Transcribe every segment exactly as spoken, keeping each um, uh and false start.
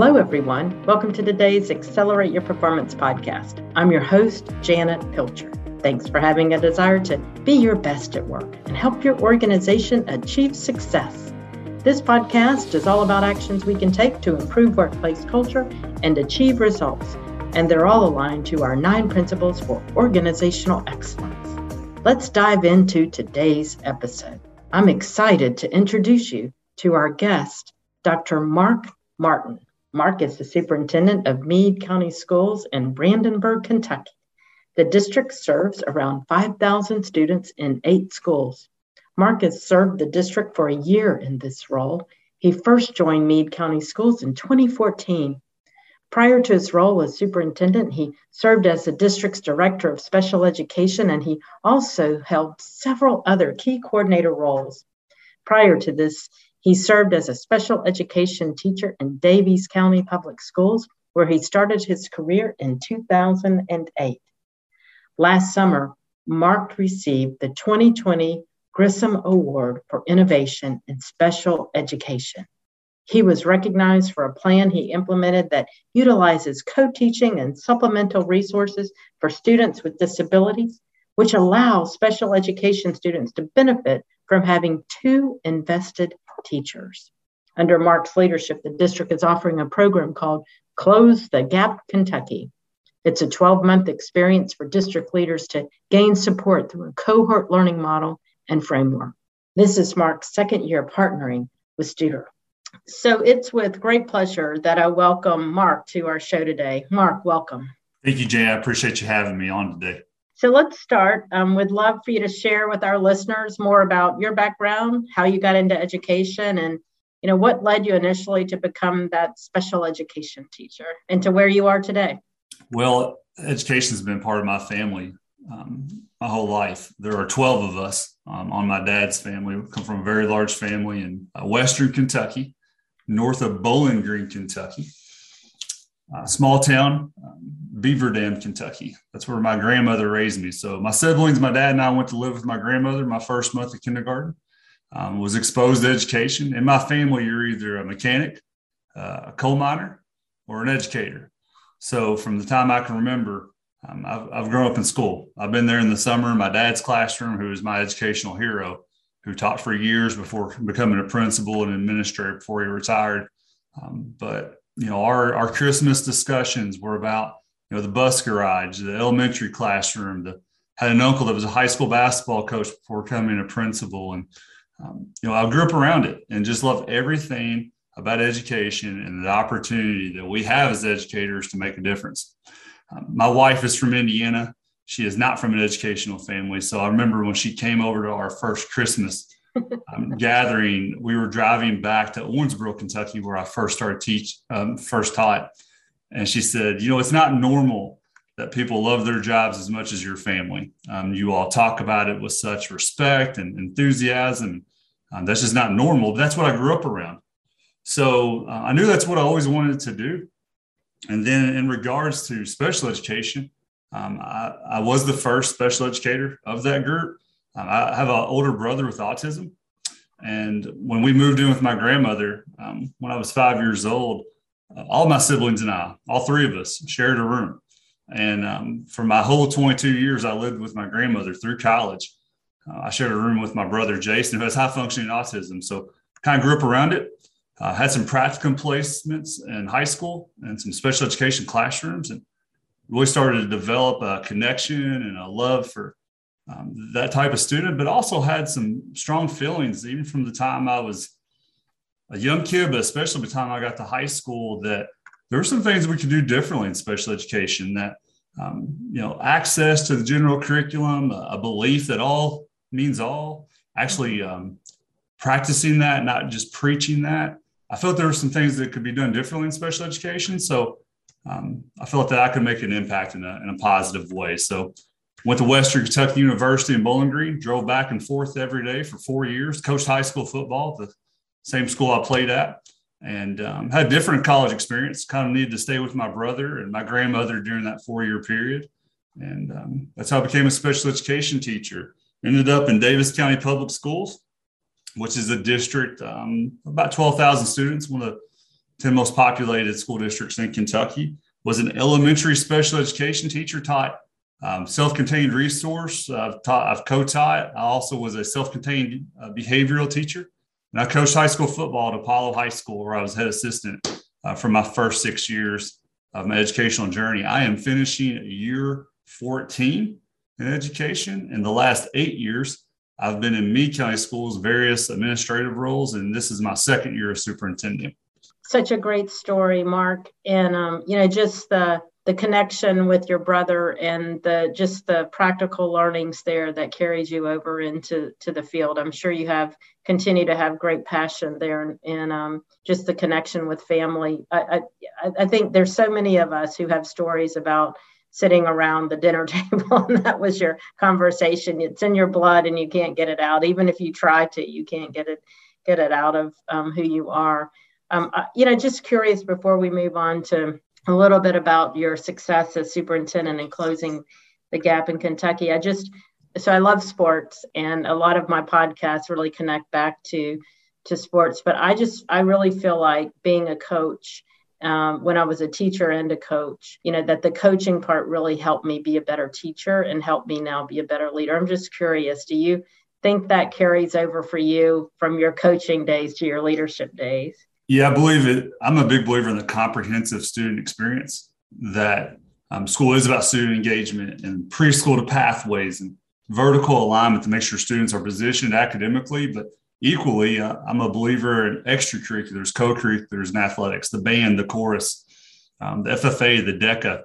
Hello, everyone. Welcome to today's Accelerate Your Performance podcast. I'm your host, Janet Pilcher. Thanks for having a desire to be your best at work and help your organization achieve success. This podcast is all about actions we can take to improve workplace culture and achieve results, and they're all aligned to our nine principles for organizational excellence. Let's dive into today's episode. I'm excited to introduce you to our guest, Doctor Mark Martin. Mark is the superintendent of Meade County Schools in Brandenburg, Kentucky. The district serves around five thousand students in eight schools. Mark has served the district for a year in this role. He first joined Meade County Schools in twenty fourteen. Prior to his role as superintendent, he served as the district's director of special education, and he also held several other key coordinator roles. Prior to this, he served as a special education teacher in Daviess County Public Schools, where he started his career in two thousand eight. Last summer, Mark received the twenty twenty Grissom Award for Innovation in Special Education. He was recognized for a plan he implemented that utilizes co-teaching and supplemental resources for students with disabilities, which allows special education students to benefit from having two invested teachers. Under Mark's leadership, the district is offering a program called Close the Gap Kentucky. It's a twelve-month experience for district leaders to gain support through a cohort learning model and framework. This is Mark's second year partnering with Studer. So it's with great pleasure that I welcome Mark to our show today. Mark, welcome. Thank you, Jay. I appreciate you having me on today. So let's start. Um, we'd love for you to share with our listeners more about your background, how you got into education, and you know what led you initially to become that special education teacher and to where you are today. Well, education has been part of my family um, my whole life. There are twelve of us um, on my dad's family. We come from a very large family in uh, Western Kentucky, north of Bowling Green, Kentucky. Uh, small town, um, Beaverdam, Kentucky. That's where my grandmother raised me. So my siblings, my dad and I went to live with my grandmother my first month of kindergarten, um, was exposed to education. In my family, you're either a mechanic, uh, a coal miner, or an educator. So from the time I can remember, um, I've, I've grown up in school. I've been there in the summer in my dad's classroom, who is my educational hero, who taught for years before becoming a principal and administrator before he retired. Um, but You know, our, our Christmas discussions were about, you know, the bus garage, the elementary classroom. The, had an uncle that was a high school basketball coach before becoming a principal. And, um, you know, I grew up around it and just loved everything about education and the opportunity that we have as educators to make a difference. Um, my wife is from Indiana. She is not from an educational family. So I remember when she came over to our first Christmas Um, gathering, we were driving back to Owensboro, Kentucky, where I first started teach, um, first taught. And she said, you know, it's not normal that people love their jobs as much as your family. Um, you all talk about it with such respect and enthusiasm. Um, that's just not normal. But that's what I grew up around. So uh, I knew that's what I always wanted to do. And then in regards to special education, um, I, I was the first special educator of that group. I have an older brother with autism. And when we moved in with my grandmother, um, when I was five years old, uh, all my siblings and I, all three of us, shared a room. And um, for my whole twenty-two years, I lived with my grandmother through college. Uh, I shared a room with my brother, Jason, who has high-functioning autism. So kind of grew up around it. Uh, had some practicum placements in high school and some special education classrooms. And really started to develop a connection and a love for Um, that type of student, but also had some strong feelings, even from the time I was a young kid, but especially by the time I got to high school, that there were some things we could do differently in special education, that, um, you know, access to the general curriculum, a, a belief that all means all, actually um, practicing that, not just preaching that. I felt there were some things that could be done differently in special education. So um, I felt that I could make an impact in a, in a positive way. So went to Western Kentucky University in Bowling Green, drove back and forth every day for four years, coached high school football, the same school I played at, and um, had a different college experience. Kind of needed to stay with my brother and my grandmother during that four-year period. And um, that's how I became a special education teacher. Ended up in Daviess County Public Schools, which is a district, um, about twelve thousand students, one of the ten most populated school districts in Kentucky, was an elementary special education teacher, taught um, self-contained resource. I've taught, I've co-taught. I also was a self-contained uh, behavioral teacher. And I coached high school football at Apollo High School, where I was head assistant uh, for my first six years of my educational journey. I am finishing year fourteen in education. In the last eight years, I've been in Meade County Schools, various administrative roles, and this is my second year as superintendent. Such a great story, Mark. And, um, you know, just the, the connection with your brother and the just the practical learnings there that carries you over into to the field. I'm sure you have continue to have great passion there, and, and um, just the connection with family. I, I, I think there's so many of us who have stories about sitting around the dinner table and that was your conversation. It's in your blood and you can't get it out. Even if you try to, you can't get it get it out of um, who you are. Um, I, you know, just curious before we move on to a little bit about your success as superintendent and closing the gap in Kentucky. I just, so I love sports and a lot of my podcasts really connect back to, to sports, but I just, I really feel like being a coach um, when I was a teacher and a coach, you know, that the coaching part really helped me be a better teacher and helped me now be a better leader. I'm just curious, do you think that carries over for you from your coaching days to your leadership days? Yeah, I believe it. I'm a big believer in the comprehensive student experience, that um, school is about student engagement and preschool to pathways and vertical alignment to make sure students are positioned academically. But equally, uh, I'm a believer in extracurriculars, co-curriculars, and athletics, the band, the chorus, um, the F F A, the DECA,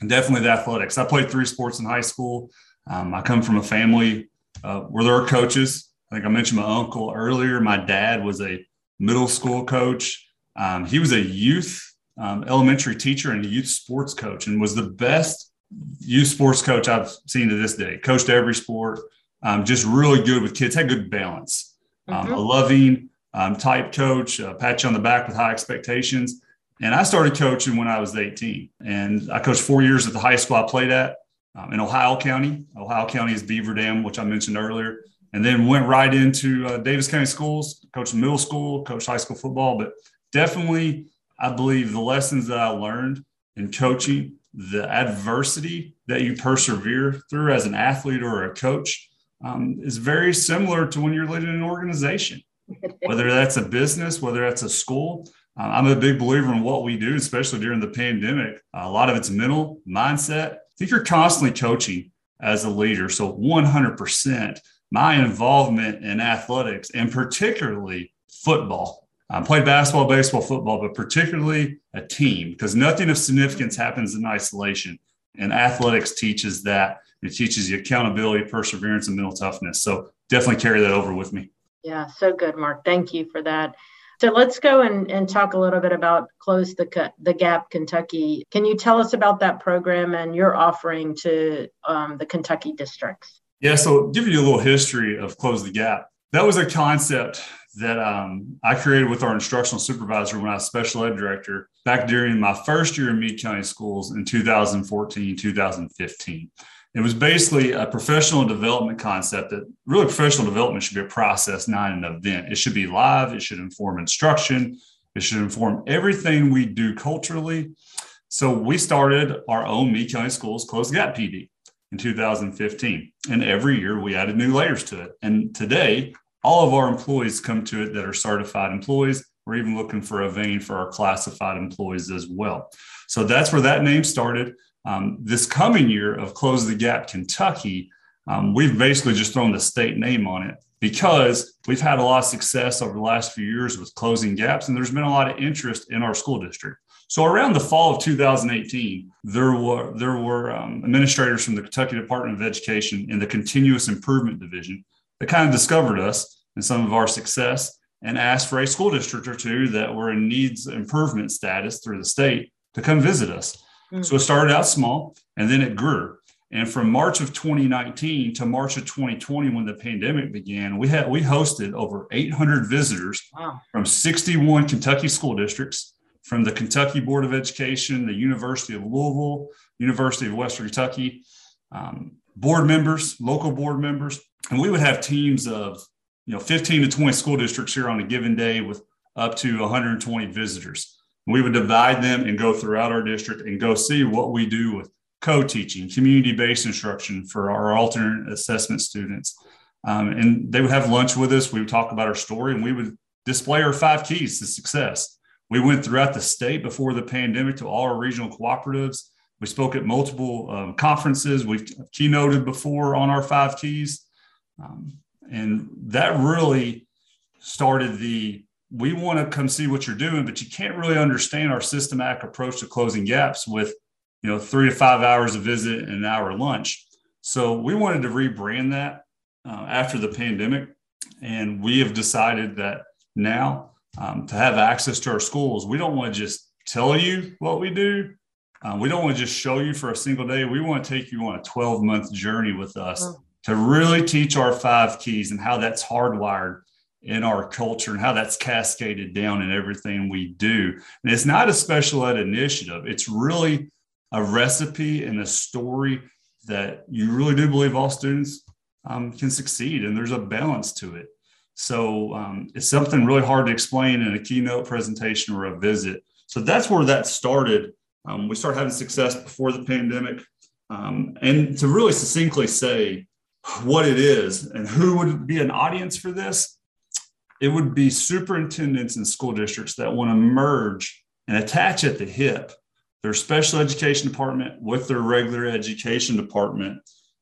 and definitely the athletics. I played three sports in high school. Um, I come from a family uh, where there are coaches. I think I mentioned my uncle earlier. My dad was a middle school coach. Um, he was a youth um, elementary teacher and a youth sports coach, and was the best youth sports coach I've seen to this day. Coached every sport, um, just really good with kids, had good balance. Um, mm-hmm. A loving um, type coach, uh, pat you on the back with high expectations. And I started coaching when I was eighteen, and I coached four years at the high school I played at um, in Ohio County. Ohio County is Beaverdam, which I mentioned earlier. And then went right into uh, Daviess County Schools, coached middle school, coached high school football. But definitely, I believe the lessons that I learned in coaching, the adversity that you persevere through as an athlete or a coach um, is very similar to when you're leading an organization, whether that's a business, whether that's a school. Uh, I'm a big believer in what we do, especially during the pandemic. A lot of it's mental, mindset. I think you're constantly coaching as a leader. So one hundred percent. My involvement in athletics and particularly football. I played basketball, baseball, football, but particularly a team, because nothing of significance happens in isolation. And athletics teaches that. It teaches you accountability, perseverance, and mental toughness. So definitely carry that over with me. Yeah, so good, Mark. Thank you for that. So let's go and, and talk a little bit about Close the, the Gap Kentucky. Can you tell us about that program and your offering to um, the Kentucky districts? Yeah, so giving you a little history of Close the Gap. That was a concept that um, I created with our instructional supervisor when I was special ed director back during my first year in Meade County Schools in two thousand fourteen, two thousand fifteen. It was basically a professional development concept that really professional development should be a process, not an event. It should be live. It should inform instruction. It should inform everything we do culturally. So we started our own Meade County Schools Close the Gap P D in two thousand fifteen. And every year we added new layers to it. And today, all of our employees come to it that are certified employees. We're even looking for a vein for our classified employees as well. So that's where that name started. Um, this coming year of Close the Gap Kentucky, um, we've basically just thrown the state name on it because we've had a lot of success over the last few years with closing gaps. And there's been a lot of interest in our school district. So around the fall of two thousand eighteen, there were there were um, administrators from the Kentucky Department of Education in the Continuous Improvement Division that kind of discovered us and some of our success and asked for a school district or two that were in needs improvement status through the state to come visit us. Mm-hmm. So it started out small and then it grew. And from March of twenty nineteen to March of twenty twenty, when the pandemic began, we had we hosted over eight hundred visitors. Wow. From sixty-one Kentucky school districts, from the Kentucky Board of Education, the University of Louisville, University of Western Kentucky, um, board members, local board members. And we would have teams of, you know, fifteen to twenty school districts here on a given day with up to one hundred twenty visitors. We would divide them and go throughout our district and go see what we do with co-teaching, community-based instruction for our alternate assessment students. Um, and they would have lunch with us. We would talk about our story, and we would display our five keys to success. We went throughout the state before the pandemic to all our regional cooperatives. We spoke at multiple um, conferences. We've keynoted before on our five keys. Um, and that really started the, we want to come see what you're doing, but you can't really understand our systematic approach to closing gaps with, you know, three to five hours a visit and an hour lunch. So we wanted to rebrand that uh, after the pandemic. And we have decided that now um, to have access to our schools, we don't want to just tell you what we do. Uh, we don't want to just show you for a single day. We want to take you on a twelve month journey with us mm-hmm. to really teach our five keys and how that's hardwired in our culture and how that's cascaded down in everything we do. And it's not a special ed initiative. It's really a recipe and a story that you really do believe all students um, can succeed, and there's a balance to it. So um, it's something really hard to explain in a keynote presentation or a visit. So that's where that started. Um, we started having success before the pandemic. Um, and to really succinctly say what it is and who would be an audience for this, it would be superintendents in school districts that want to merge and attach at the hip their special education department with their regular education department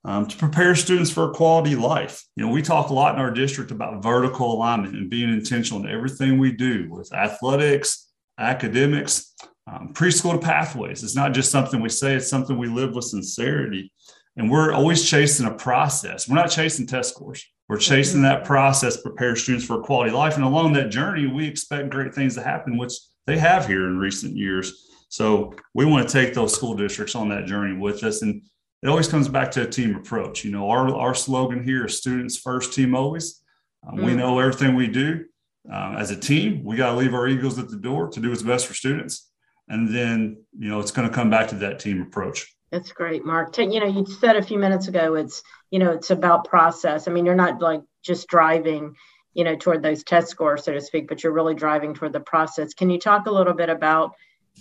um, to prepare students for a quality life. You know, we talk a lot in our district about vertical alignment and being intentional in everything we do with athletics, academics, um, preschool to pathways. It's not just something we say, it's something we live with sincerity. And we're always chasing a process. We're not chasing test scores. We're chasing that process, prepare students for a quality life. And along that journey, we expect great things to happen, which they have here in recent years. So we want to take those school districts on that journey with us. And it always comes back to a team approach. You know, our, our slogan here is students first, team always. Uh, mm-hmm. We know everything we do uh, as a team. We got to leave our egos at the door to do what's best for students. And then, you know, it's going to come back to that team approach. That's great, Mark. You know, you said a few minutes ago, it's, you know, it's about process. I mean, you're not like just driving, you know, toward those test scores, so to speak, but you're really driving toward the process. Can you talk a little bit about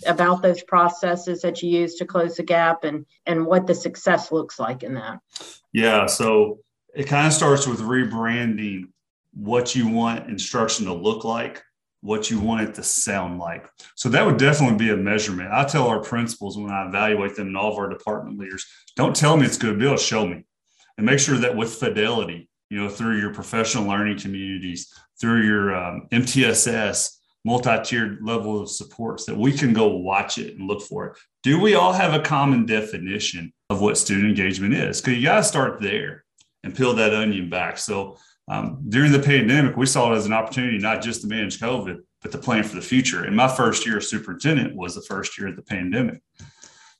about those processes that you use to close the gap and, and what the success looks like in that? Yeah, so it kind of starts with rebranding what you want instruction to look like, what you want it to sound like. So that would definitely be a measurement. I tell our principals when I evaluate them and all of our department leaders, don't tell me it's good, be able to show me. And make sure that with fidelity, you know, through your professional learning communities, through your um, M T S S, multi-tiered level of supports, that we can go watch it and look for it. Do we all have a common definition of what student engagement is? Because you got to start there and peel that onion back. So um, during the pandemic, we saw it as an opportunity not just to manage COVID, but to plan for the future. And my first year as superintendent was the first year of the pandemic.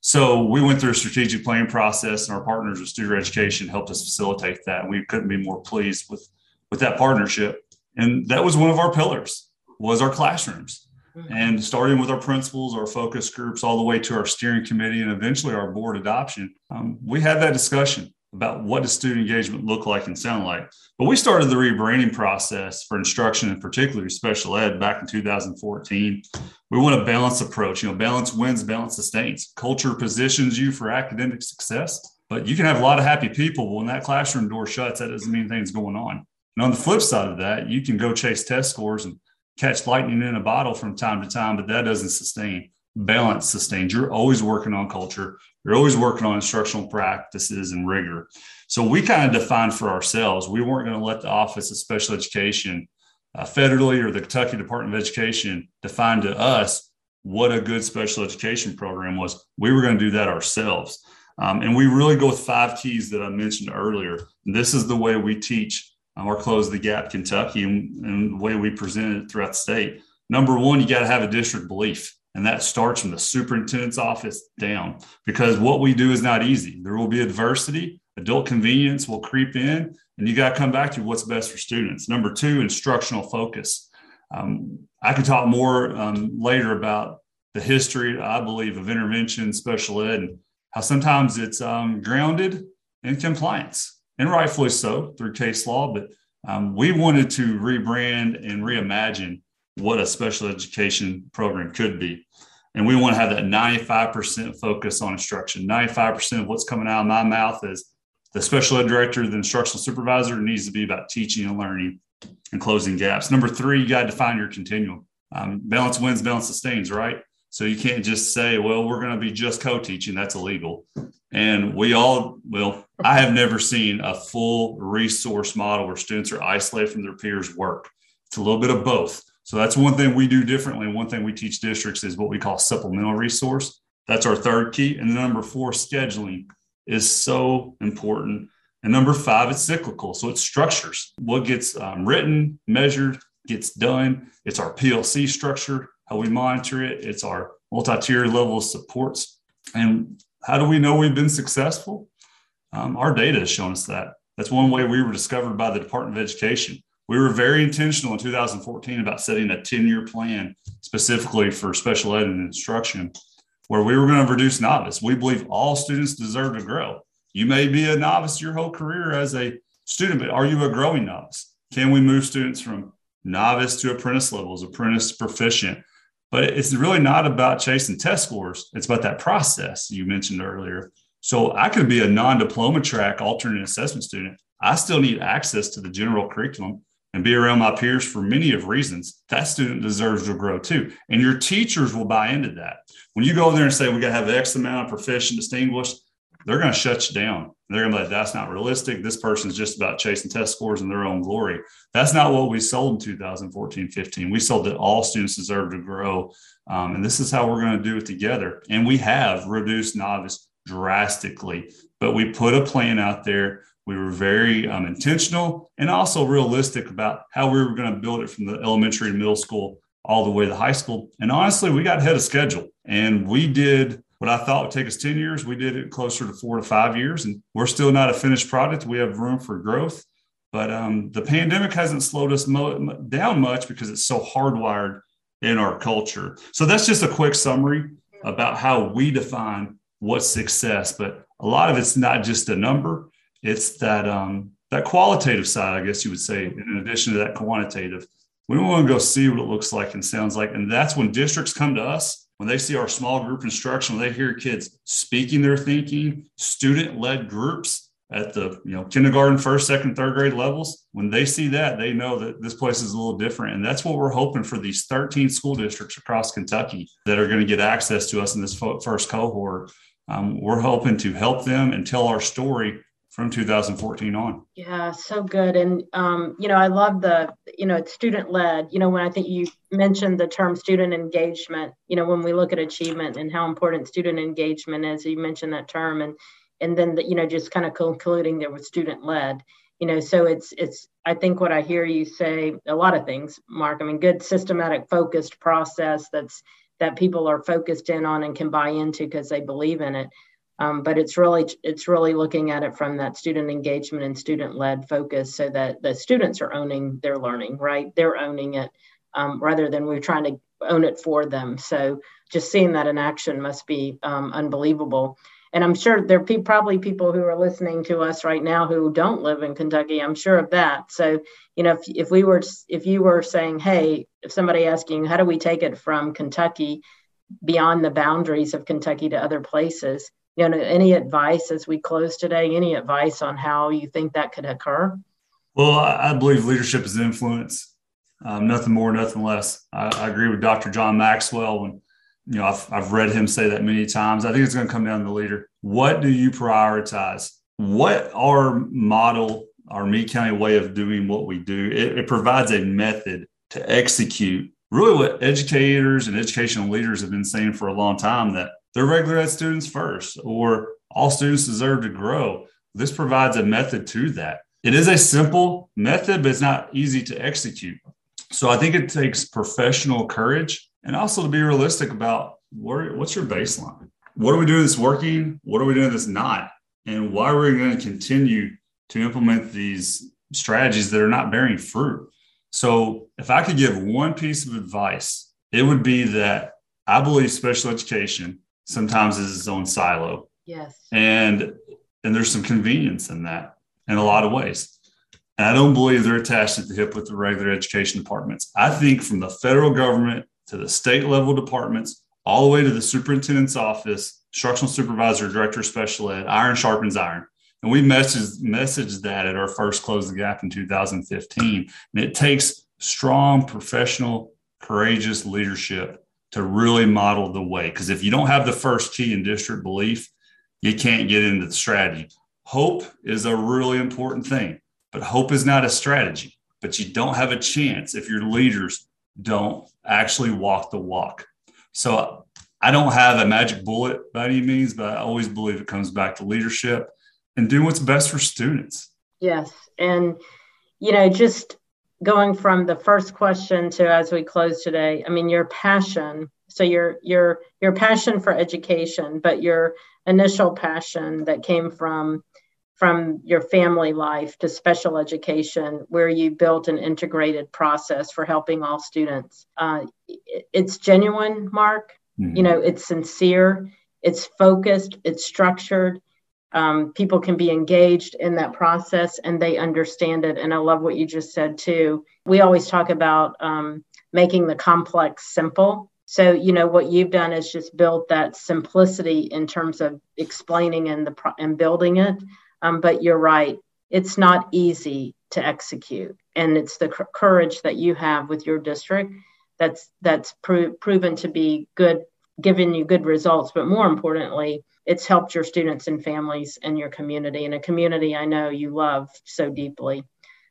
So we went through a strategic planning process, and our partners with Studer Education helped us facilitate that. We couldn't be more pleased with, with that partnership. And that was one of our pillars, was our classrooms. And starting with our principals, our focus groups, all the way to our steering committee and eventually our board adoption, um, we had that discussion about what does student engagement look like and sound like. But we started the rebranding process for instruction and particularly special ed back in two thousand fourteen. We want a balanced approach. You know, balance wins, balance sustains. Culture positions you for academic success, but you can have a lot of happy people, but when that classroom door shuts, that doesn't mean anything's going on. And on the flip side of that, you can go chase test scores and catch lightning in a bottle from time to time, but that doesn't sustain. Balance sustains. You're always working on culture. You're always working on instructional practices and rigor. So we kind of defined for ourselves, we weren't going to let the Office of Special Education uh, federally or the Kentucky Department of Education define to us what a good special education program was. We were going to do that ourselves. Um, and we really go with five keys that I mentioned earlier. And this is the way we teach or Close the Gap Kentucky and, and the way we present it throughout the state. Number one, you got to have a district belief. And that starts from the superintendent's office down, because what we do is not easy. There will be adversity. Adult convenience will creep in, and you got to come back to what's best for students. Number two, instructional focus. Um, I can talk more um, later about the history, I believe, of intervention, special ed, and how sometimes it's um, grounded in compliance. And rightfully so through case law, but um, we wanted to rebrand and reimagine what a special education program could be. And we want to have that ninety-five percent focus on instruction. ninety-five percent of what's coming out of my mouth is the special ed director, the instructional supervisor needs to be about teaching and learning and closing gaps. Number three, you got to define your continuum. Um, balance wins, balance sustains, right? So you can't just say, well, we're going to be just co-teaching. That's illegal. And we all, well, I have never seen a full resource model where students are isolated from their peers' work. It's a little bit of both. So that's one thing we do differently. One thing we teach districts is what we call supplemental resource. That's our third key. And number four, scheduling is so important. And number five, it's cyclical. So it's structures. What gets um, written, measured, gets done. It's our P L C structure, how we monitor it. It's our multi-tier level of supports. And how do we know we've been successful? Um, our data has shown us that. That's one way we were discovered by the Department of Education. We were very intentional in two thousand fourteen about setting a ten-year plan specifically for special ed and instruction, where we were going to reduce novice. We believe all students deserve to grow. You may be a novice your whole career as a student, but are you a growing novice? Can we move students from novice to apprentice levels, apprentice to proficient? But it's really not about chasing test scores. It's about that process you mentioned earlier. So I could be a non-diploma track alternate assessment student. I still need access to the general curriculum and be around my peers for many of reasons. That student deserves to grow too. And your teachers will buy into that. When you go in there and say, we got to have X amount of proficient, distinguished, they're going to shut you down. They're going to be like, that's not realistic. This person's just about chasing test scores in their own glory. That's not what we sold in two thousand fourteen fifteen. We sold that all students deserve to grow. Um, and this is how we're going to do it together. And we have reduced novice drastically, but we put a plan out there. We were very um, intentional and also realistic about how we were going to build it from the elementary and middle school all the way to the high school. And honestly, we got ahead of schedule, and we did what I thought would take us ten years, we did it closer to four to five years, and we're still not a finished product. We have room for growth, but um, the pandemic hasn't slowed us mo- down much because it's so hardwired in our culture. So that's just a quick summary about how we define what's success, but a lot of it's not just a number. It's that um, that qualitative side, I guess you would say, in addition to that quantitative. We want to go see what it looks like and sounds like, and that's when districts come to us. When they see our small group instruction, when they hear kids speaking their thinking, student-led groups at the you know kindergarten, first, second, third grade levels, when they see that, they know that this place is a little different. And that's what we're hoping for these thirteen school districts across Kentucky that are going to get access to us in this first cohort. Um, we're hoping to help them and tell our story from two thousand fourteen on. Yeah, so good. And, um, you know, I love the, you know, it's student led, you know, when I think you mentioned the term student engagement, you know, when we look at achievement and how important student engagement is, you mentioned that term, and, and then, the, you know, just kind of concluding that was student led, you know, so it's, it's, I think what I hear you say, a lot of things, Mark, I mean, good systematic focused process that's, that people are focused in on and can buy into because they believe in it. Um, but it's really it's really looking at it from that student engagement and student-led focus so that the students are owning their learning, right? They're owning it um, rather than we're trying to own it for them. So just seeing that in action must be um, unbelievable. And I'm sure there are pe- probably people who are listening to us right now who don't live in Kentucky. I'm sure of that. So, you know, if, if we were if you were saying, hey, if somebody asking, how do we take it from Kentucky beyond the boundaries of Kentucky to other places? You know, any advice as we close today, any advice on how you think that could occur? Well, I believe leadership is influence. Um, nothing more, nothing less. I, I agree with Doctor John Maxwell. When, you know, I've, I've read him say that many times. I think it's going to come down to the leader. What do you prioritize? What our model, our Meade County way of doing what we do, it, it provides a method to execute. Really what educators and educational leaders have been saying for a long time, that they're regular ed students first, or all students deserve to grow. This provides a method to that. It is a simple method, but it's not easy to execute. So I think it takes professional courage and also to be realistic about where, what's your baseline? What are we doing that's working? What are we doing that's not? And why are we going to continue to implement these strategies that are not bearing fruit? So if I could give one piece of advice, it would be that I believe special education sometimes is its own silo. Yes. And and there's some convenience in that in a lot of ways. And I don't believe they're attached at the hip with the regular education departments. I think from the federal government to the state level departments, all the way to the superintendent's office, instructional supervisor, director of special ed, iron sharpens iron. And we messaged, messaged that at our first Close the Gap in two thousand fifteen. And it takes strong, professional, courageous leadership to really model the way. Because if you don't have the first key in district belief, you can't get into the strategy. Hope is a really important thing, but hope is not a strategy. But you don't have a chance if your leaders don't actually walk the walk. So I don't have a magic bullet by any means, but I always believe it comes back to leadership and doing what's best for students. Yes. And, you know, just going from the first question to as we close today, I mean, your passion, so your your your passion for education, but your initial passion that came from from your family life to special education, where you built an integrated process for helping all students. Uh, it's genuine, Mark. Mm-hmm. You know, it's sincere, it's focused, it's structured. Um, people can be engaged in that process and they understand it. And I love what you just said too. We always talk about um, making the complex simple. So, you know, what you've done is just built that simplicity in terms of explaining and the pro- and building it. Um, but you're right. It's not easy to execute. And it's the c- courage that you have with your district that's that's pro- proven to be good, giving you good results. But more importantly, it's helped your students and families and your community, and a community I know you love so deeply.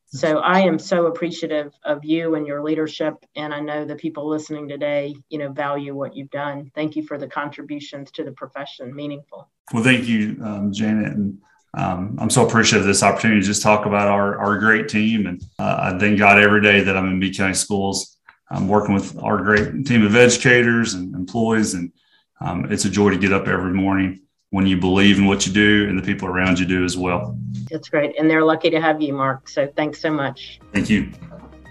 So I am so appreciative of you and your leadership. And I know the people listening today, you know, value what you've done. Thank you for the contributions to the profession. Meaningful. Well, thank you, um, Janet. And um, I'm so appreciative of this opportunity to just talk about our, our great team. And uh, I thank God every day that I'm in Meade County Schools. I'm working with our great team of educators and employees. And um, it's a joy to get up every morning when you believe in what you do and the people around you do as well. That's great. And they're lucky to have you, Mark. So thanks so much. Thank you.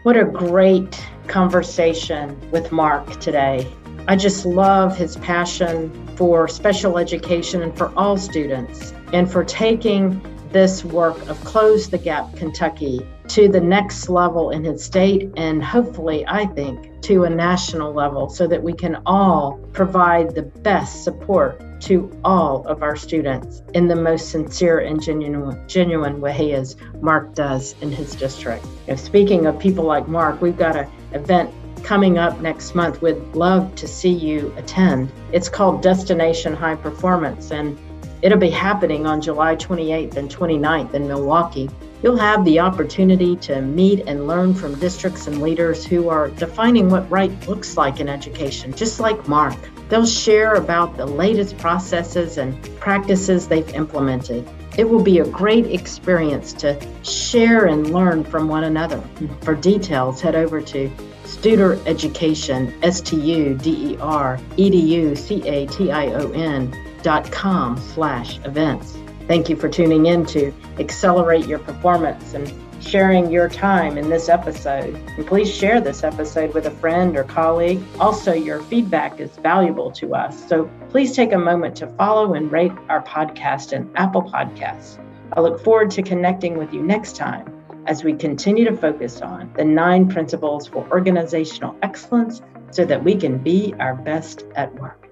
What a great conversation with Mark today. I just love his passion for special education and for all students, and for taking this work of Close the Gap Kentucky to the next level in his state, and hopefully, I think, to a national level, so that we can all provide the best support to all of our students in the most sincere and genuine, genuine way, as Mark does in his district. Now, speaking of people like Mark, we've got an event coming up next month. We'd love to see you attend. It's called Destination High Performance, and it'll be happening on July twenty-eighth and twenty-ninth in Milwaukee. You'll have the opportunity to meet and learn from districts and leaders who are defining what right looks like in education, just like Mark. They'll share about the latest processes and practices they've implemented. It will be a great experience to share and learn from one another. For details, head over to Studer Education, S T U D E R E D U C A T I O N dot com slash events. Thank you for tuning in to Accelerate Your Performance and sharing your time in this episode. And please share this episode with a friend or colleague. Also, your feedback is valuable to us. So please take a moment to follow and rate our podcast in Apple Podcasts. I look forward to connecting with you next time as we continue to focus on the nine principles for organizational excellence so that we can be our best at work.